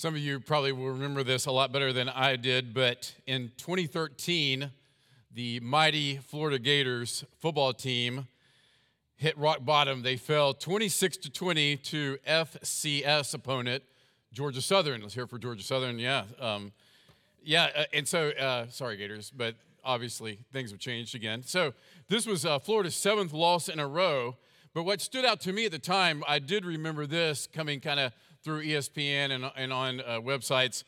Some of you probably will remember this a lot better than I did, but in 2013, the mighty Florida Gators football team hit rock bottom. They fell 26-20 to FCS opponent, Georgia Southern. Let's hear for Georgia Southern, yeah. Sorry, Gators, but obviously things have changed again. So this was Florida's seventh loss in a row, but what stood out to me at the time, I did remember this coming kind of through ESPN and on websites.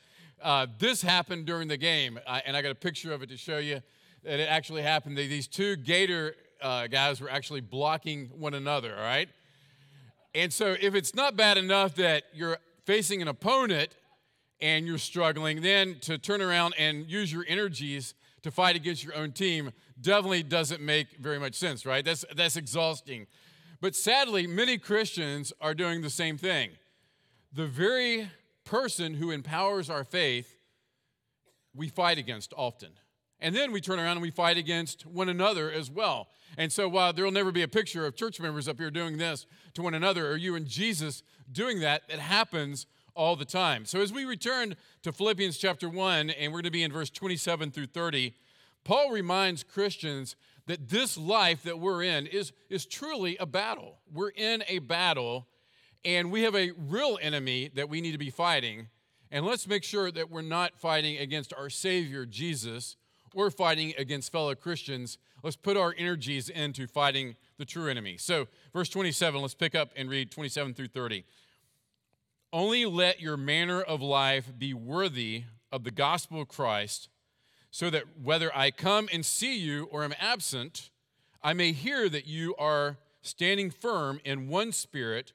This happened during the game, and I got a picture of it to show you that it actually happened. These two Gator guys were actually blocking one another, all right? And so if it's not bad enough that you're facing an opponent and you're struggling, then to turn around and use your energies to fight against your own team definitely doesn't make very much sense, right? That's exhausting. But sadly, many Christians are doing the same thing. The very person who empowers our faith, we fight against often. And then we turn around and we fight against one another as well. And so while there will never be a picture of church members up here doing this to one another, or you and Jesus doing that, it happens all the time. So as we return to Philippians chapter 1, and we're going to be in verse 27 through 30, Paul reminds Christians that this life that we're in is truly a battle. We're in a battle, and we have a real enemy that we need to be fighting. And let's make sure that we're not fighting against our Savior, Jesus. We're fighting against fellow Christians. Let's put our energies into fighting the true enemy. So verse 27, let's pick up and read 27 through 30. Only let your manner of life be worthy of the gospel of Christ, so that whether I come and see you or am absent, I may hear that you are standing firm in one spirit,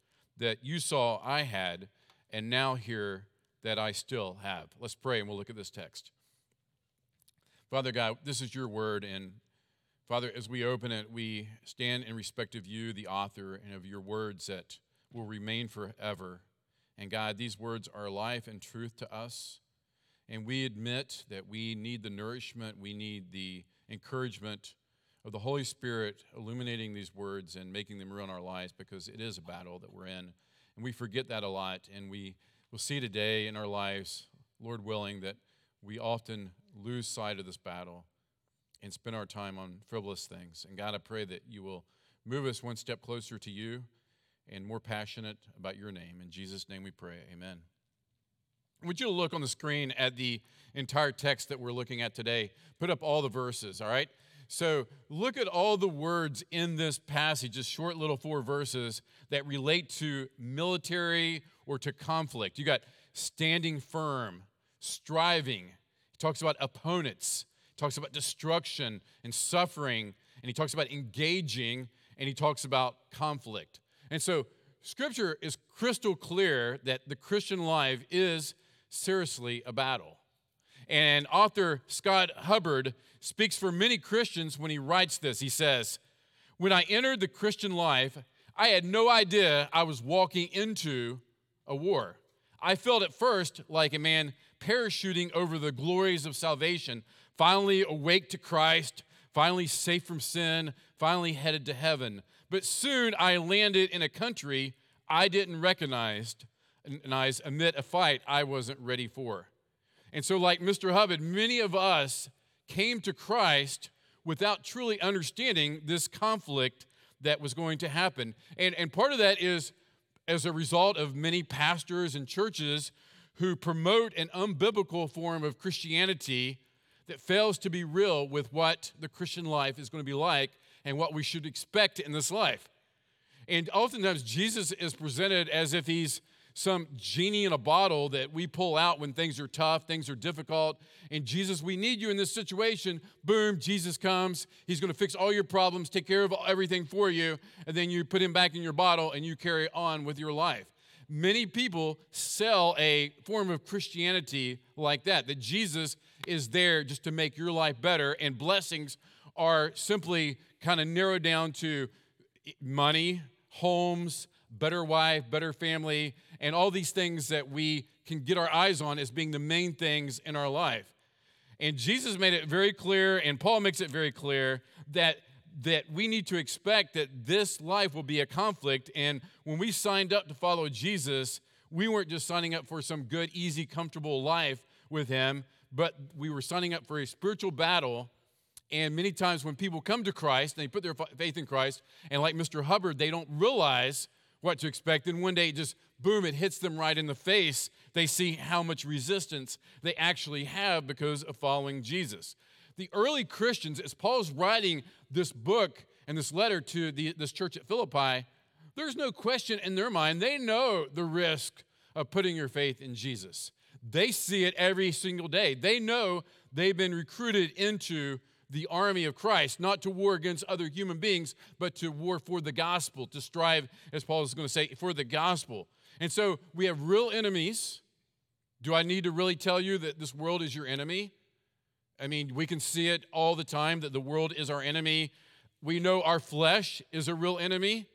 that you saw I had, and now hear that I still have. Let's pray, and we'll look at this text. Father God, this is your word, and Father, as we open it, we stand in respect of you, the author, and of your words that will remain forever. And God, these words are life and truth to us, and we admit that we need the nourishment, we need the encouragement of the Holy Spirit illuminating these words and making them real in our lives, because it is a battle that we're in, and we forget that a lot, and we will see today in our lives, Lord willing, that we often lose sight of this battle and spend our time on frivolous things. And God, I pray that you will move us one step closer to you and more passionate about your name. In Jesus' name we pray, amen. Would you look on the screen at the entire text that we're looking at today? Put up all the verses, all right? So look at all the words in this passage, just short little four verses that relate to military or to conflict. You got standing firm, striving. He talks about opponents. He talks about destruction and suffering. And he talks about engaging. And he talks about conflict. And so Scripture is crystal clear that the Christian life is seriously a battle. And author Scott Hubbard speaks for many Christians when he writes this. He says, "When I entered the Christian life, I had no idea I was walking into a war. I felt at first like a man parachuting over the glories of salvation, finally awake to Christ, finally safe from sin, finally headed to heaven. But soon I landed in a country I didn't recognize, and I amid a fight I wasn't ready for." And so like Mr. Hubbard, many of us came to Christ without truly understanding this conflict that was going to happen. And part of that is as a result of many pastors and churches who promote an unbiblical form of Christianity that fails to be real with what the Christian life is going to be like and what we should expect in this life. And oftentimes Jesus is presented as if he's some genie in a bottle that we pull out when things are tough, things are difficult, and Jesus, we need you in this situation. Boom, Jesus comes. He's going to fix all your problems, take care of everything for you, and then you put him back in your bottle and you carry on with your life. many people sell a form of Christianity like that, that Jesus is there just to make your life better, and blessings are simply kind of narrowed down to money, homes, better wife, better family, and all these things that we can get our eyes on as being the main things in our life. And Jesus made it very clear, and Paul makes it very clear, that we need to expect that this life will be a conflict. And when we signed up to follow Jesus, we weren't just signing up for some good, easy, comfortable life with him, but we were signing up for a spiritual battle. And many times when people come to Christ, they put their faith in Christ, and like Mr. Hubbard, they don't realize what to expect. And one day, just boom, it hits them right in the face. They see how much resistance they actually have because of following Jesus. The early Christians, as Paul's writing this book and this letter to this church at Philippi, there's no question in their mind. They know the risk of putting your faith in Jesus. They see it every single day. They know they've been recruited into the army of Christ, not to war against other human beings, but to war for the gospel, to strive, as Paul is going to say, for the gospel. And so we have real enemies. Do I need to really tell you that this world is your enemy? I mean, we can see it all the time that the world is our enemy. We know our flesh is a real enemy,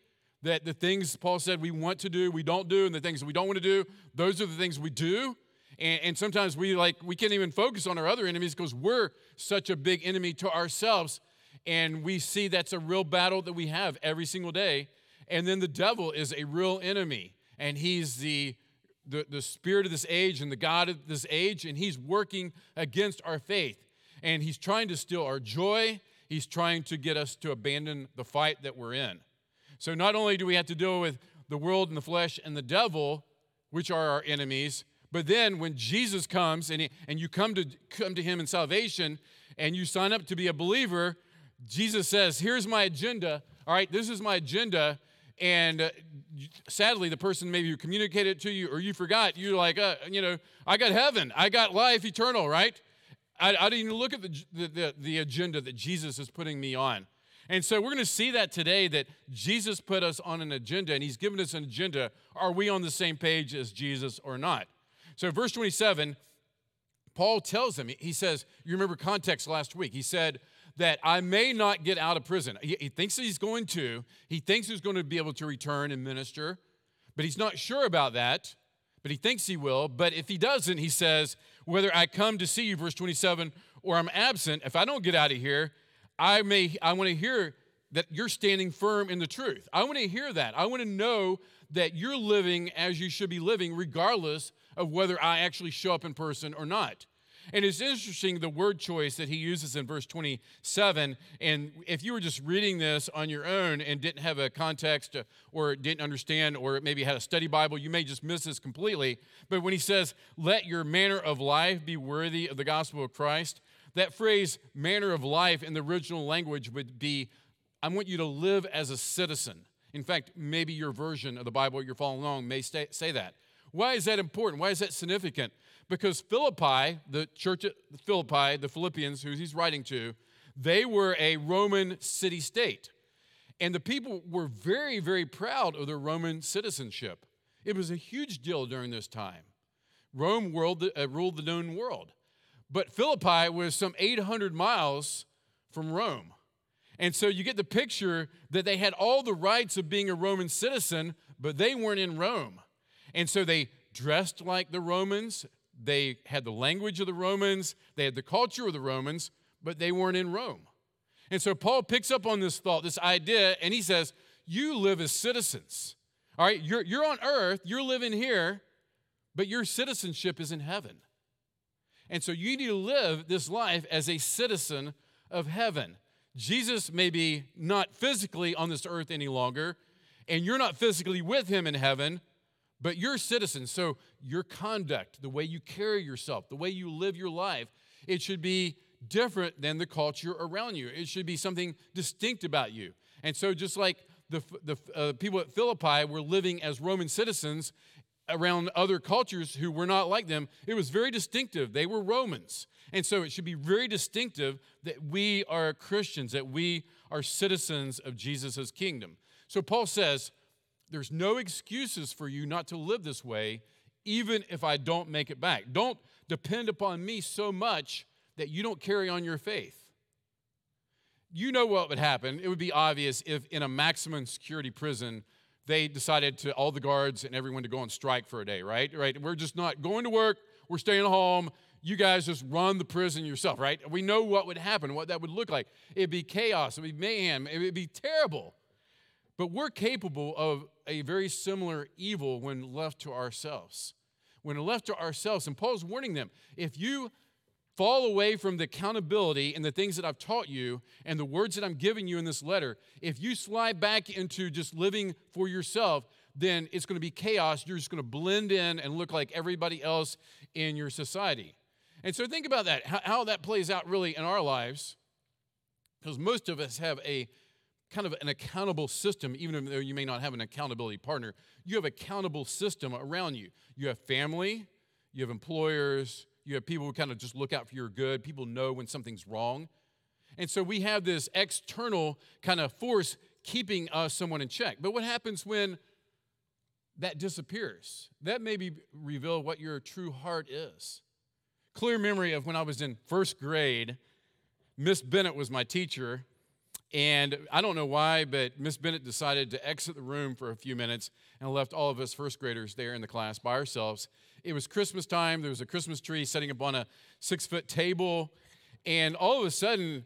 that the things Paul said we want to do, we don't do, and the things we don't want to do, those are the things we do. And sometimes we can't even focus on our other enemies because we're such a big enemy to ourselves. And we see that's a real battle that we have every single day. And then the devil is a real enemy. And he's the spirit of this age and the god of this age. And he's working against our faith. And he's trying to steal our joy. He's trying to get us to abandon the fight that we're in. So not only do we have to deal with the world and the flesh and the devil, which are our enemies, but then when Jesus comes and you come to him in salvation and you sign up to be a believer, Jesus says, here's my agenda. All right, this is my agenda. And sadly, the person maybe who communicated it to you or you forgot, you're like, I got heaven. I got life eternal, right? I didn't even look at the agenda that Jesus is putting me on. And so we're going to see that today, that Jesus put us on an agenda, and he's given us an agenda. Are we on the same page as Jesus or not? So verse 27, Paul tells them, he says, you remember context last week. He said that I may not get out of prison. He thinks that he's going to. He thinks he's going to be able to return and minister, but he's not sure about that, but he thinks he will. But if he doesn't, he says, whether I come to see you, verse 27, or I'm absent, if I don't get out of here, I want to hear that you're standing firm in the truth. I want to hear that. I want to know that you're living as you should be living, regardless of whether I actually show up in person or not. And it's interesting, the word choice that he uses in verse 27, and if you were just reading this on your own and didn't have a context or didn't understand or maybe had a study Bible, you may just miss this completely. But when he says, let your manner of life be worthy of the gospel of Christ, that phrase, manner of life, in the original language would be, I want you to live as a citizen. In fact, maybe your version of the Bible you're following along may say that. Why is that important? Why is that significant? Because Philippi, the church at Philippi, the Philippians, who he's writing to, they were a Roman city-state. And the people were very, very proud of their Roman citizenship. It was a huge deal during this time. Rome ruled the known world. But Philippi was some 800 miles from Rome. And so you get the picture that they had all the rights of being a Roman citizen, but they weren't in Rome. And so they dressed like the Romans, they had the language of the Romans, they had the culture of the Romans, but they weren't in Rome. And so Paul picks up on this thought, this idea, and he says, you live as citizens. All right, you're on earth, you're living here, but your citizenship is in heaven. And so you need to live this life as a citizen of heaven. Jesus may be not physically on this earth any longer, and you're not physically with him in heaven, but you're citizens, so your conduct, the way you carry yourself, the way you live your life, it should be different than the culture around you. It should be something distinct about you. And so just like the people at Philippi were living as Roman citizens around other cultures who were not like them, it was very distinctive. They were Romans. And so it should be very distinctive that we are Christians, that we are citizens of Jesus' kingdom. So Paul says, There's no excuses for you not to live this way, even if I don't make it back. Don't depend upon me so much that you don't carry on your faith. You know what would happen. It would be obvious if in a maximum security prison, they decided to all the guards and everyone to go on strike for a day, right? Right? We're just not going to work. We're staying home. You guys just run the prison yourself, right? We know what would happen, what that would look like. It'd be chaos. It'd be mayhem. It'd be terrible. But we're capable of a very similar evil when left to ourselves. When left to ourselves, and Paul's warning them, if you fall away from the accountability and the things that I've taught you and the words that I'm giving you in this letter, if you slide back into just living for yourself, then it's going to be chaos. You're just going to blend in and look like everybody else in your society. And so think about that, how that plays out really in our lives, because most of us have a kind of an accountable system, even though you may not have an accountability partner. You have an accountable system around you. You have family, you have employers, you have people who kind of just look out for your good. People know when something's wrong. And so we have this external kind of force keeping us someone in check. But what happens when that disappears? That maybe reveal what your true heart is. Clear memory of when I was in first grade, Miss Bennett was my teacher. And I don't know why, but Miss Bennett decided to exit the room for a few minutes and left all of us first graders there in the class by ourselves. It was Christmas time. There was a Christmas tree setting up on a 6-foot table. And all of a sudden,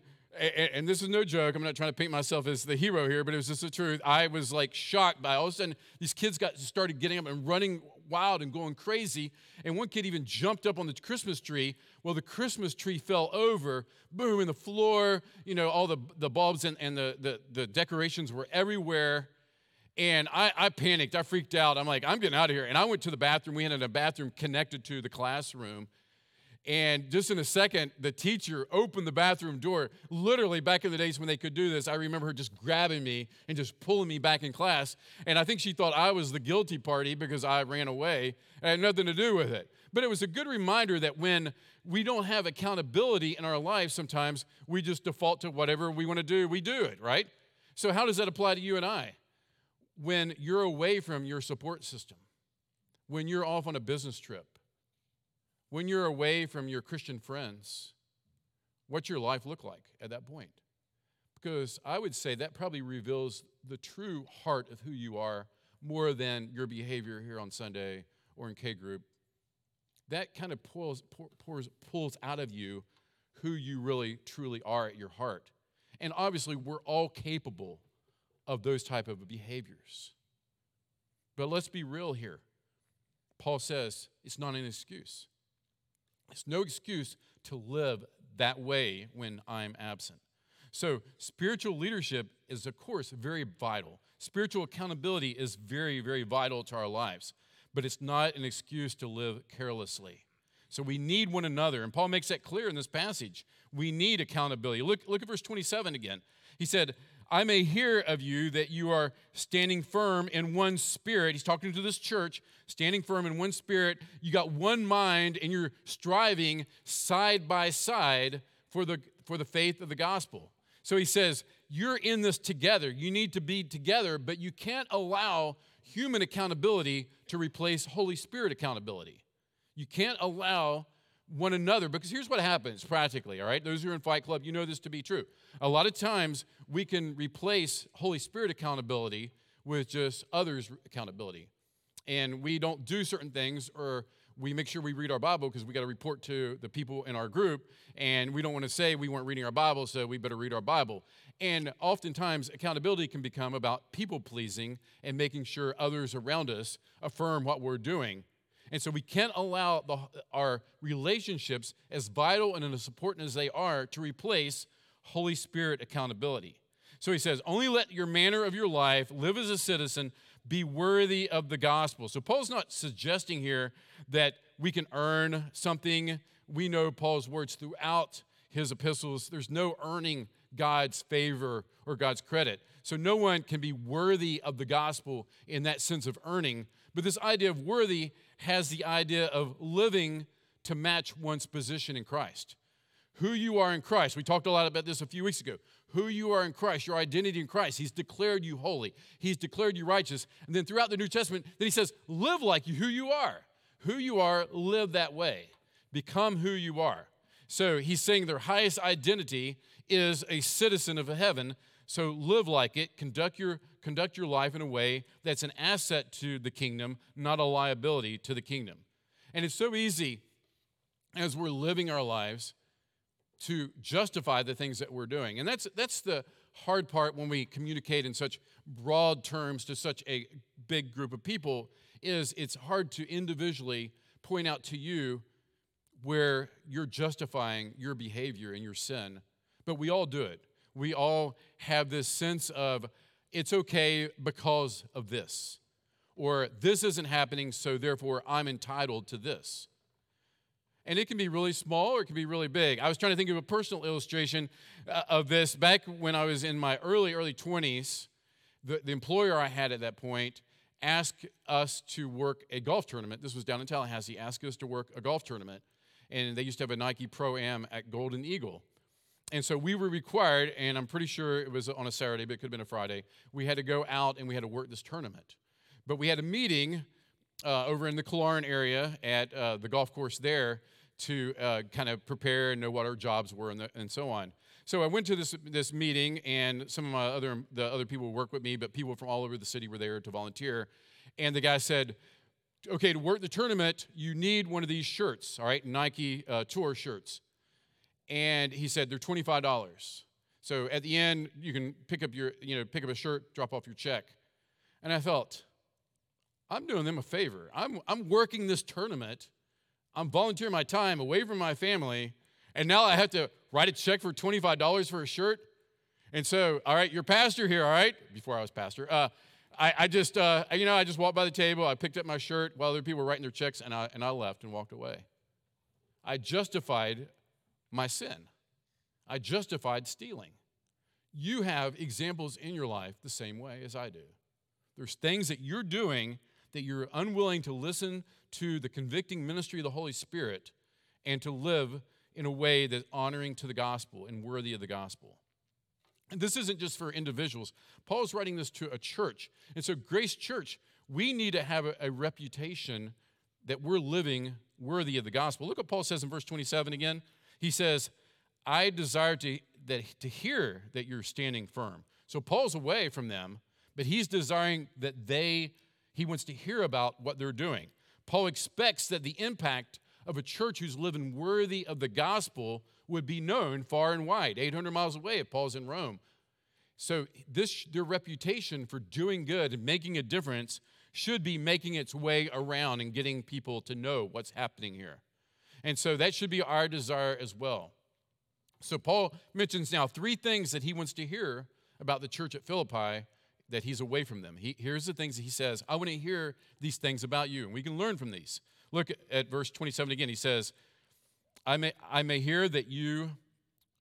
and this is no joke, I'm not trying to paint myself as the hero here, but it was just the truth. I was like shocked by all of a sudden these kids started getting up and running wild and going crazy. And one kid even jumped up on the Christmas tree. Well, the Christmas tree fell over, boom, and the floor, you know, all the bulbs and the decorations were everywhere. And I panicked. I freaked out. I'm like, I'm getting out of here. And I went to the bathroom. We had a bathroom connected to the classroom. And just in a second, the teacher opened the bathroom door. Literally, back in the days when they could do this, I remember her just grabbing me and just pulling me back in class. And I think she thought I was the guilty party because I ran away. I had nothing to do with it. But it was a good reminder that when we don't have accountability in our lives, sometimes we just default to whatever we want to do. We do it, right? So how does that apply to you and I? When you're away from your support system, when you're off on a business trip, when you're away from your Christian friends, what's your life look like at that point? Because I would say that probably reveals the true heart of who you are more than your behavior here on Sunday or in K group. That kind of pulls out of you who you really truly are at your heart. And obviously, we're all capable of those type of behaviors. But let's be real here. Paul says it's not an excuse. It's no excuse to live that way when I'm absent. So spiritual leadership is, of course, very vital. Spiritual accountability is very, very vital to our lives. But it's not an excuse to live carelessly. So we need one another. And Paul makes that clear in this passage. We need accountability. Look at verse 27 again. He said, I may hear of you that you are standing firm in one spirit. He's talking to this church, standing firm in one spirit. You got one mind, and you're striving side by side for the faith of the gospel. So he says, you're in this together. You need to be together, but you can't allow human accountability to replace Holy Spirit accountability. You can't allow one another, because here's what happens practically, all right? Those who are in Fight Club, you know this to be true. A lot of times, we can replace Holy Spirit accountability with just others' accountability. And we don't do certain things, or we make sure we read our Bible because we got to report to the people in our group, and we don't want to say we weren't reading our Bible, so we better read our Bible. And oftentimes, accountability can become about people-pleasing and making sure others around us affirm what we're doing. And so we can't allow our relationships, as vital and as important as they are, to replace Holy Spirit accountability. So he says, only let your manner of your life, live as a citizen, be worthy of the gospel. So Paul's not suggesting here that we can earn something. We know Paul's words throughout his epistles. There's no earning God's favor or God's credit. So no one can be worthy of the gospel in that sense of earning. But this idea of worthy has the idea of living to match one's position in Christ. who you are in Christ. We talked a lot about this a few weeks ago. Who you are in Christ, your identity in Christ. He's declared you holy. He's declared you righteous. And then throughout the New Testament, then he says, live like who you are. Who you are, live that way. Become who you are. So he's saying their highest identity is a citizen of heaven. So live like it. Conduct your life in a way that's an asset to the kingdom, not a liability to the kingdom. And it's so easy as we're living our lives to justify the things that we're doing. And that's the hard part when we communicate in such broad terms to such a big group of people, is it's hard to individually point out to you where you're justifying your behavior and your sin. But we all do it. We all have this sense of, it's okay because of this. Or this isn't happening, so therefore I'm entitled to this. And it can be really small or it can be really big. I was trying to think of a personal illustration of this. Back when I was in my early 20s, the employer I had at that point asked us to work a golf tournament. This was down in Tallahassee. Asked us to work a golf tournament. And they used to have a Nike Pro-Am at Golden Eagle. And so we were required, and I'm pretty sure it was on a Saturday, but it could have been a Friday, we had to go out and we had to work this tournament. But we had a meeting over in the Killarin area at the golf course there to kind of prepare and know what our jobs were and so on. So I went to this meeting, and some of the other people who work with me, but people from all over the city were there to volunteer. And the guy said, okay, to work the tournament, you need one of these shirts, all right, Nike tour shirts. And he said, they're $25. So at the end, you can pick up a shirt, drop off your check. And I thought, I'm doing them a favor. I'm working this tournament. I'm volunteering my time away from my family. And now I have to write a check for $25 for a shirt. And so, all right, your pastor here, all right? Before I was pastor, I just walked by the table. I picked up my shirt while other people were writing their checks, and I left and walked away. I justified my sin. I justified stealing. You have examples in your life the same way as I do. There's things that you're doing that you're unwilling to listen to the convicting ministry of the Holy Spirit and to live in a way that's honoring to the gospel and worthy of the gospel. And this isn't just for individuals. Paul's writing this to a church. And so Grace Church, we need to have a reputation that we're living worthy of the gospel. Look what Paul says in verse 27 again. He says, I desire to hear that you're standing firm. So Paul's away from them, but he's desiring that he wants to hear about what they're doing. Paul expects that the impact of a church who's living worthy of the gospel would be known far and wide, 800 miles away if Paul's in Rome. So their reputation for doing good and making a difference should be making its way around and getting people to know what's happening here. And so that should be our desire as well. So Paul mentions now three things that he wants to hear about the church at Philippi that he's away from them. Here's the things that he says, I want to hear these things about you, and we can learn from these. Look at verse 27 again. He says, I may hear that you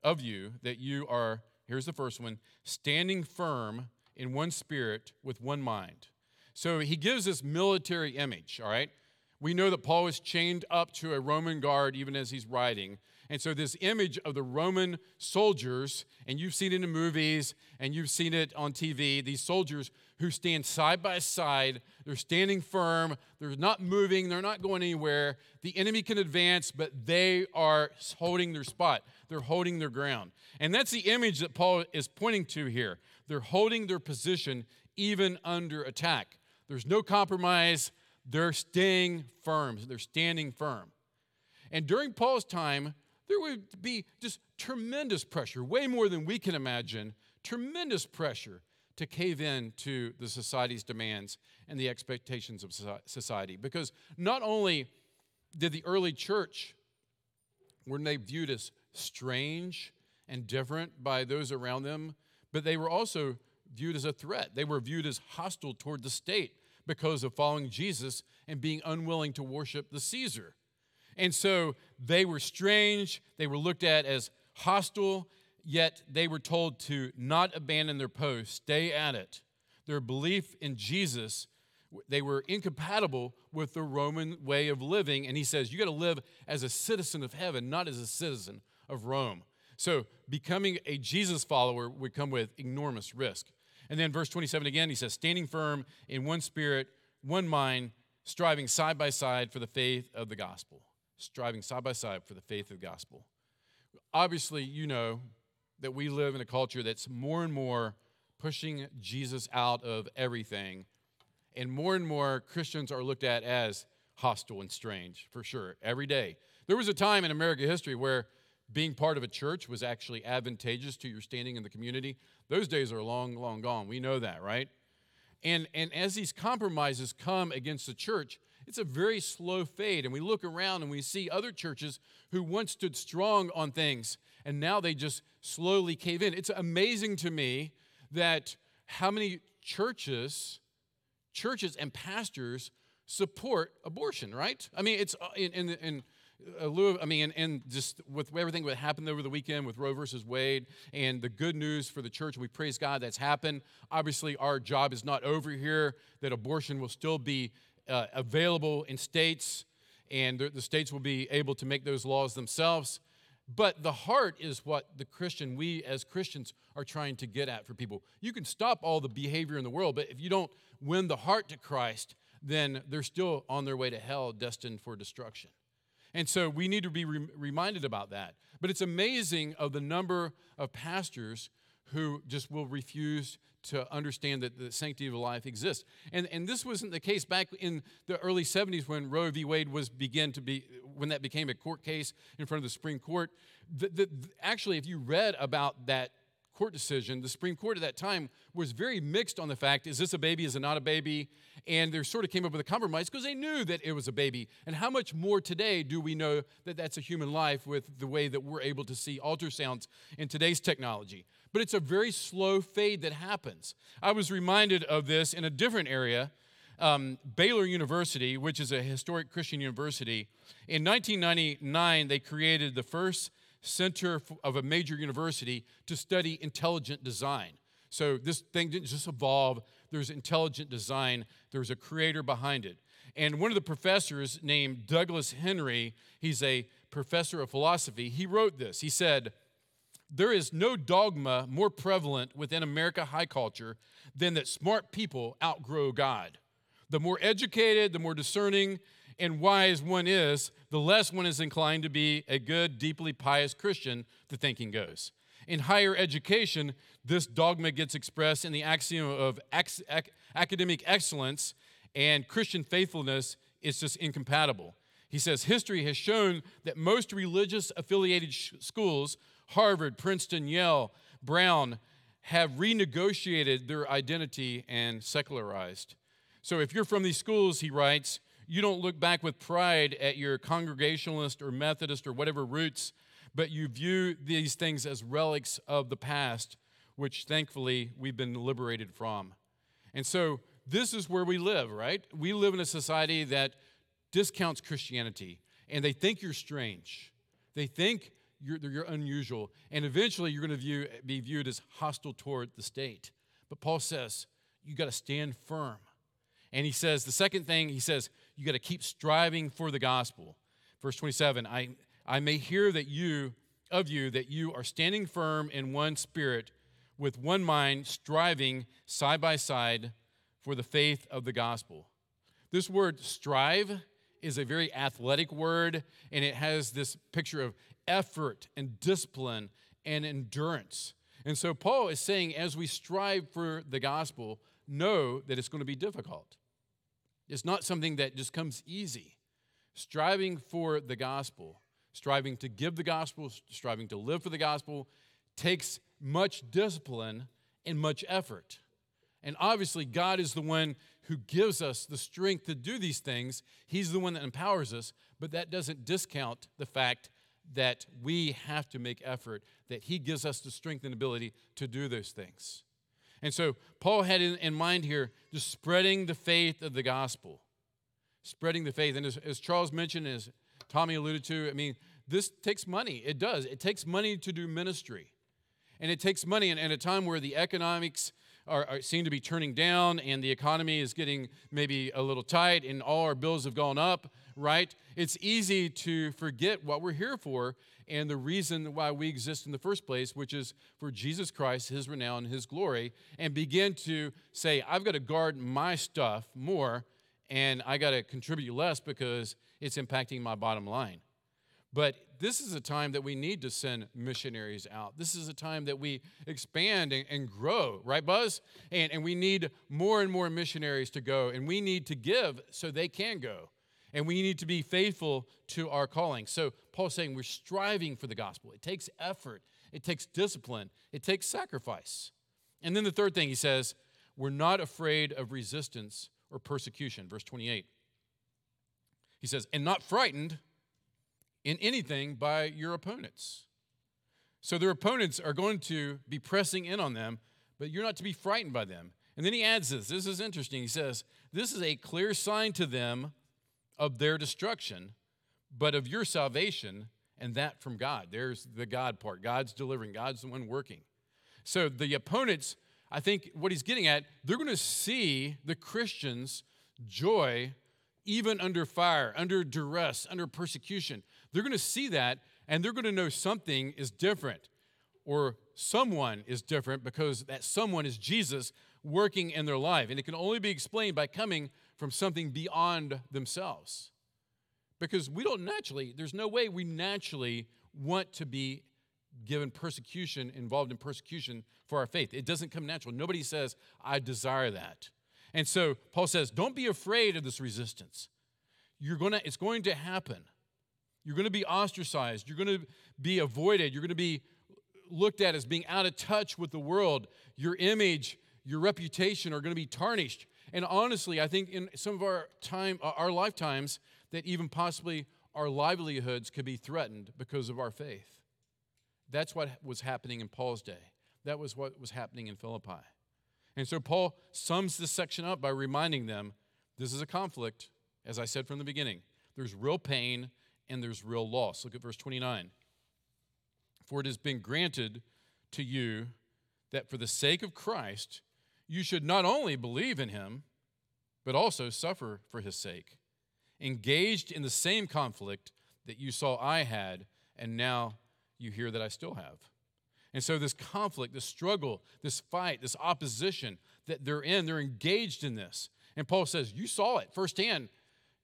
are, here's the first one, standing firm in one spirit with one mind. So he gives this military image, all right? We know that Paul is chained up to a Roman guard even as he's writing. And so this image of the Roman soldiers, and you've seen it in movies, and you've seen it on TV, these soldiers who stand side by side, they're standing firm, they're not moving, they're not going anywhere. The enemy can advance, but they are holding their spot. They're holding their ground. And that's the image that Paul is pointing to here. They're holding their position even under attack. There's no compromise. They're staying firm. They're standing firm. And during Paul's time, there would be just tremendous pressure, way more than we can imagine, tremendous pressure to cave in to the society's demands and the expectations of society. Because not only did the early church, were they viewed as strange and different by those around them, but they were also viewed as a threat. They were viewed as hostile toward the state, because of following Jesus and being unwilling to worship the Caesar. And so they were strange, they were looked at as hostile, yet they were told to not abandon their post, stay at it. Their belief in Jesus, they were incompatible with the Roman way of living, and he says, you got to live as a citizen of heaven, not as a citizen of Rome. So becoming a Jesus follower would come with enormous risk. And then verse 27 again, he says, standing firm in one spirit, one mind, striving side by side for the faith of the gospel. Striving side by side for the faith of the gospel. Obviously, you know that we live in a culture that's more and more pushing Jesus out of everything. And more Christians are looked at as hostile and strange, for sure, every day. There was a time in American history where being part of a church was actually advantageous to your standing in the community. Those days are long, long gone. We know that, right? And as these compromises come against the church, it's a very slow fade. And we look around and we see other churches who once stood strong on things, and now they just slowly cave in. It's amazing to me that how many churches and pastors support abortion, right? I mean, it's just with everything that happened over the weekend with Roe versus Wade and the good news for the church, we praise God that's happened. Obviously, our job is not over here, that abortion will still be available in states, and the states will be able to make those laws themselves. But the heart is what we as Christians are trying to get at for people. You can stop all the behavior in the world, but if you don't win the heart to Christ, then they're still on their way to hell, destined for destruction. And so we need to be reminded about that. But it's amazing of the number of pastors who just will refuse to understand that the sanctity of life exists. And this wasn't the case back in the early 70s when Roe v. Wade when that became a court case in front of the Supreme Court. Actually, if you read about that court decision, the Supreme Court at that time was very mixed on the fact, is this a baby, is it not a baby? And they sort of came up with a compromise because they knew that it was a baby. And how much more today do we know that that's a human life with the way that we're able to see ultrasounds in today's technology? But it's a very slow fade that happens. I was reminded of this in a different area. Baylor University, which is a historic Christian university, in 1999 they created the first center of a major university to study intelligent design. So this thing didn't just evolve. There's intelligent design. There's a creator behind it. And one of the professors named Douglas Henry, he's a professor of philosophy, he wrote this. He said, "There is no dogma more prevalent within American high culture than that smart people outgrow God. The more educated, the more discerning and wise one is, the less one is inclined to be a good, deeply pious Christian, the thinking goes. In higher education, this dogma gets expressed in the axiom of academic excellence, and Christian faithfulness is just incompatible." He says, "History has shown that most religious-affiliated schools, Harvard, Princeton, Yale, Brown, have renegotiated their identity and secularized. So if you're from these schools," he writes, "you don't look back with pride at your Congregationalist or Methodist or whatever roots, but you view these things as relics of the past, which thankfully we've been liberated from." And so this is where we live, right? We live in a society that discounts Christianity, and they think you're strange. They think you're unusual, and eventually you're going to be viewed as hostile toward the state. But Paul says, you got to stand firm. And he says, the second thing, he says, you got to keep striving for the gospel. Verse 27, I may hear that you are standing firm in one spirit, with one mind, striving side by side for the faith of the gospel. This word strive is a very athletic word, and it has this picture of effort and discipline and endurance. And so Paul is saying, as we strive for the gospel, know that it's going to be difficult. It's not something that just comes easy. Striving for the gospel, striving to give the gospel, striving to live for the gospel takes much discipline and much effort. And obviously, God is the one who gives us the strength to do these things. He's the one that empowers us, but that doesn't discount the fact that we have to make effort, that He gives us the strength and ability to do those things. And so Paul had in mind here just spreading the faith of the gospel, spreading the faith. And as Charles mentioned, as Tommy alluded to, I mean, this takes money. It does. It takes money to do ministry. And it takes money in a time where the economics seem to be turning down and the economy is getting maybe a little tight and all our bills have gone up, right? It's easy to forget what we're here for and the reason why we exist in the first place, which is for Jesus Christ, his renown, his glory, and begin to say, I've got to guard my stuff more and I got to contribute less because it's impacting my bottom line. But this is a time that we need to send missionaries out. This is a time that we expand and grow, right, Buzz? And we need more and more missionaries to go, and we need to give so they can go. And we need to be faithful to our calling. So Paul's saying we're striving for the gospel. It takes effort. It takes discipline. It takes sacrifice. And then the third thing he says, we're not afraid of resistance or persecution, verse 28. He says, and not frightened in anything by your opponents. So their opponents are going to be pressing in on them, but you're not to be frightened by them. And then he adds this. This is interesting. He says, this is a clear sign to them of their destruction, but of your salvation, and that from God. There's the God part. God's delivering. God's the one working. So the opponents, I think what he's getting at, they're going to see the Christians' joy even under fire, under duress, under persecution. They're going to see that, and they're going to know something is different or someone is different because that someone is Jesus working in their life. And it can only be explained by coming from something beyond themselves because we don't naturally, there's no way we naturally want to be given persecution, involved in persecution for our faith. It doesn't come natural. Nobody says, I desire that. And so Paul says, don't be afraid of this resistance. It's going to happen. You're going to be ostracized. You're going to be avoided. You're going to be looked at as being out of touch with the world. Your image, your reputation are going to be tarnished. And honestly, I think in some of our lifetimes, that even possibly our livelihoods could be threatened because of our faith. That's what was happening in Paul's day. That was what was happening in Philippi. And so Paul sums this section up by reminding them, this is a conflict, as I said from the beginning. There's real pain and there's real loss. Look at verse 29. For it has been granted to you that for the sake of Christ, you should not only believe in him, but also suffer for his sake, engaged in the same conflict that you saw I had, and now you hear that I still have. And so this conflict, this struggle, this fight, this opposition that they're in, they're engaged in this. And Paul says, you saw it firsthand.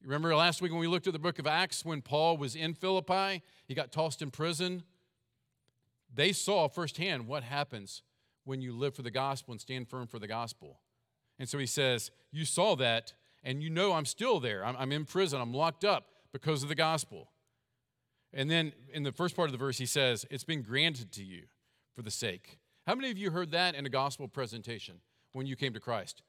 You remember last week when we looked at the book of Acts, when Paul was in Philippi, he got tossed in prison. They saw firsthand what happens when you live for the gospel and stand firm for the gospel. And so he says, you saw that, and you know I'm still there. I'm in prison. I'm locked up because of the gospel. And then in the first part of the verse, he says, it's been granted to you. For the sake. How many of you heard that in a gospel presentation when you came to Christ?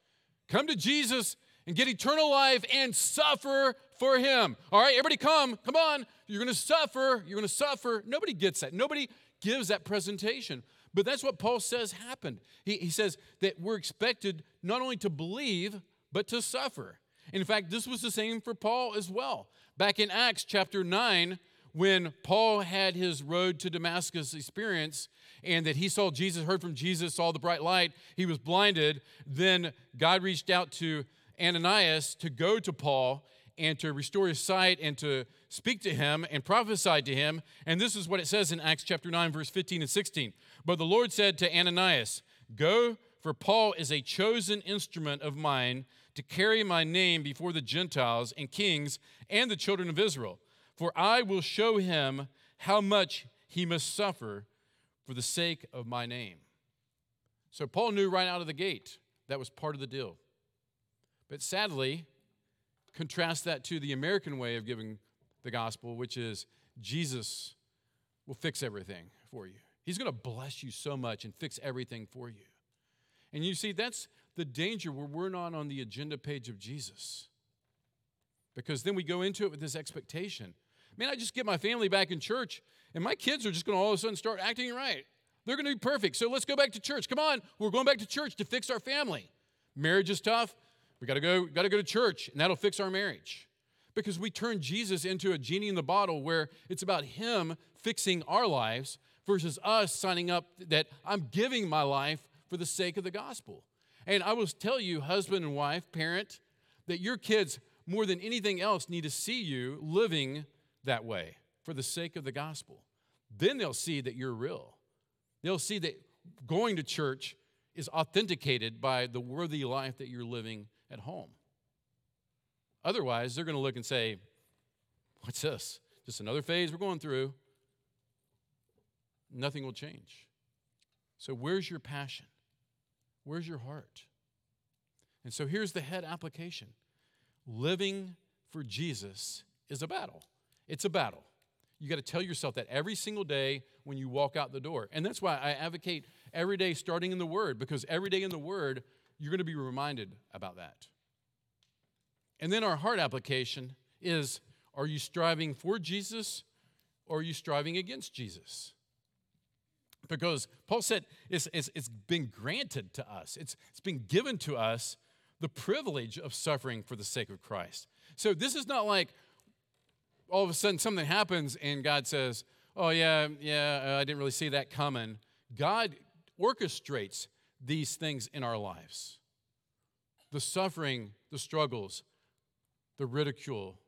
Come to Jesus and get eternal life and suffer for him. All right, everybody come. Come on. You're going to suffer. You're going to suffer. Nobody gets that. Nobody gives that presentation. But that's what Paul says happened. He says that we're expected not only to believe, but to suffer. And in fact, this was the same for Paul as well. Back in Acts chapter 9, when Paul had his road to Damascus experience, and that he saw Jesus, heard from Jesus, saw the bright light, he was blinded. Then God reached out to Ananias to go to Paul and to restore his sight and to speak to him and prophesy to him. And this is what it says in Acts chapter 9, verse 15 and 16. But the Lord said to Ananias, go, for Paul is a chosen instrument of mine to carry my name before the Gentiles and kings and the children of Israel. For I will show him how much he must suffer for the sake of my name. So Paul knew right out of the gate that was part of the deal. But sadly, contrast that to the American way of giving the gospel, which is Jesus will fix everything for you. He's going to bless you so much and fix everything for you. And you see, that's the danger where we're not on the agenda page of Jesus. Because then we go into it with this expectation. Man, I just get my family back in church, and my kids are just going to all of a sudden start acting right. They're going to be perfect, so let's go back to church. Come on, we're going back to church to fix our family. Marriage is tough. We got to go to church, and that'll fix our marriage. Because we turn Jesus into a genie in the bottle where it's about him fixing our lives versus us signing up that I'm giving my life for the sake of the gospel. And I will tell you, husband and wife, parent, that your kids more than anything else, need to see you living that way for the sake of the gospel. Then they'll see that you're real. They'll see that going to church is authenticated by the worthy life that you're living at home. Otherwise, they're going to look and say, what's this? Just another phase we're going through. Nothing will change. So where's your passion? Where's your heart? And so here's the head application. Living for Jesus is a battle. It's a battle. You got to tell yourself that every single day when you walk out the door. And that's why I advocate every day starting in the Word, because every day in the Word, you're going to be reminded about that. And then our heart application is, are you striving for Jesus or are you striving against Jesus? Because Paul said it's been granted to us. It's been given to us the privilege of suffering for the sake of Christ. So this is not like all of a sudden something happens and God says, oh, I didn't really see that coming. God orchestrates these things in our lives. The suffering, the struggles, the ridicule,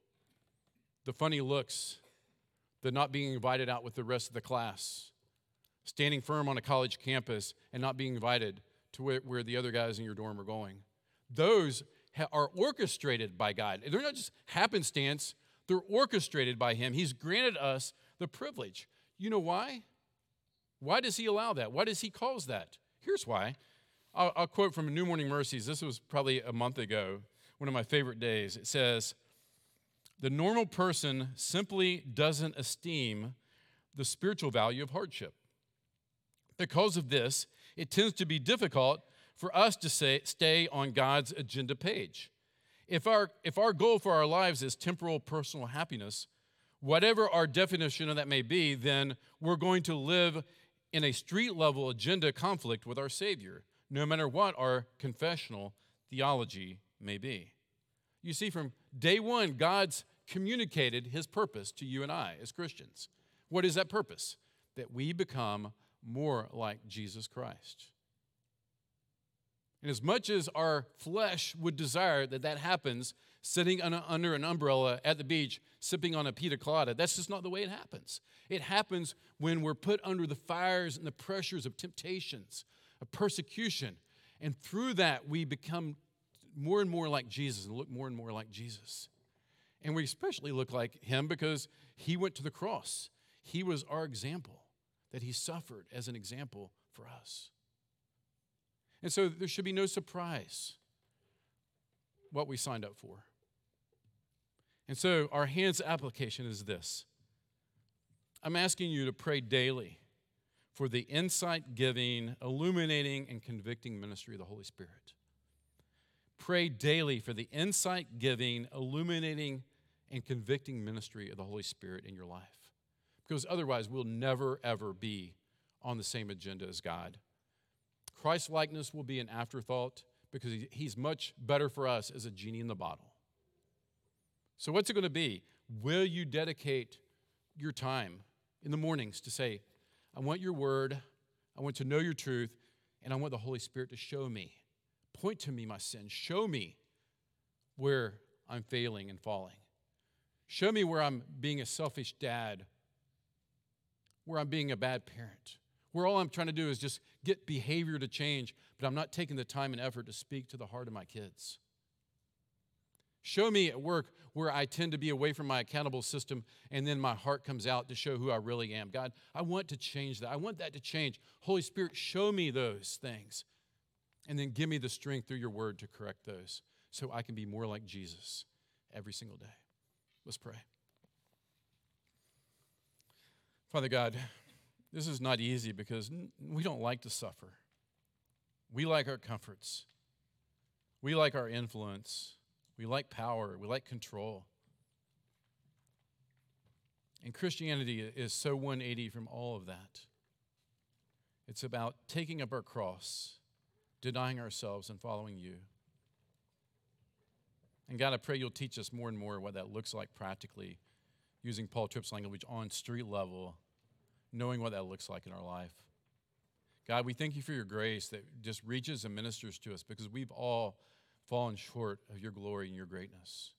the funny looks, the not being invited out with the rest of the class, standing firm on a college campus and not being invited to where the other guys in your dorm are going. Those are orchestrated by God. They're not just happenstance. They're orchestrated by Him. He's granted us the privilege. You know why? Why does He allow that? Why does He cause that? Here's why. I'll quote from New Morning Mercies. This was probably a month ago, one of my favorite days. It says, the normal person simply doesn't esteem the spiritual value of hardship. Because of this, it tends to be difficult for us to stay on God's agenda page. If our goal for our lives is temporal personal happiness, whatever our definition of that may be, then we're going to live in a street-level agenda conflict with our Savior, no matter what our confessional theology may be. You see, from day one, God's communicated His purpose to you and I as Christians. What is that purpose? That we become more like Jesus Christ. And as much as our flesh would desire that happens, sitting under an umbrella at the beach, sipping on a pina colada, that's just not the way it happens. It happens when we're put under the fires and the pressures of temptations, of persecution. And through that, we become more and more like Jesus and look more and more like Jesus. And we especially look like Him because He went to the cross. He was our example, that He suffered as an example for us. And so there should be no surprise what we signed up for. And so our hands application is this. I'm asking you to pray daily for the insight-giving, illuminating, and convicting ministry of the Holy Spirit. Pray daily for the insight-giving, illuminating, and convicting ministry of the Holy Spirit in your life. Because otherwise we'll never, ever be on the same agenda as God. Christ-likeness will be an afterthought because He's much better for us as a genie in the bottle. So what's it going to be? Will you dedicate your time in the mornings to say, I want your word, I want to know your truth, and I want the Holy Spirit to show me. Point to me my sin. Show me where I'm failing and falling. Show me where I'm being a selfish dad, where I'm being a bad parent, where all I'm trying to do is just get behavior to change, but I'm not taking the time and effort to speak to the heart of my kids. Show me at work where I tend to be away from my accountable system, and then my heart comes out to show who I really am. God, I want to change that. I want that to change. Holy Spirit, show me those things, and then give me the strength through your word to correct those so I can be more like Jesus every single day. Let's pray. Father God, this is not easy because we don't like to suffer. We like our comforts. We like our influence. We like power. We like control. And Christianity is so 180 from all of that. It's about taking up our cross, denying ourselves, and following you. And God, I pray you'll teach us more and more what that looks like practically, using Paul Tripp's language, on street level, knowing what that looks like in our life. God, we thank you for your grace that just reaches and ministers to us because we've all fallen short of your glory and your greatness.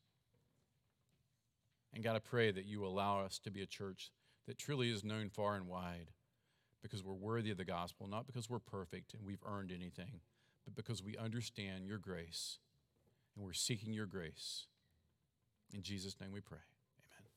And God, I pray that you allow us to be a church that truly is known far and wide because we're worthy of the gospel, not because we're perfect and we've earned anything, but because we understand your grace and we're seeking your grace. In Jesus' name we pray.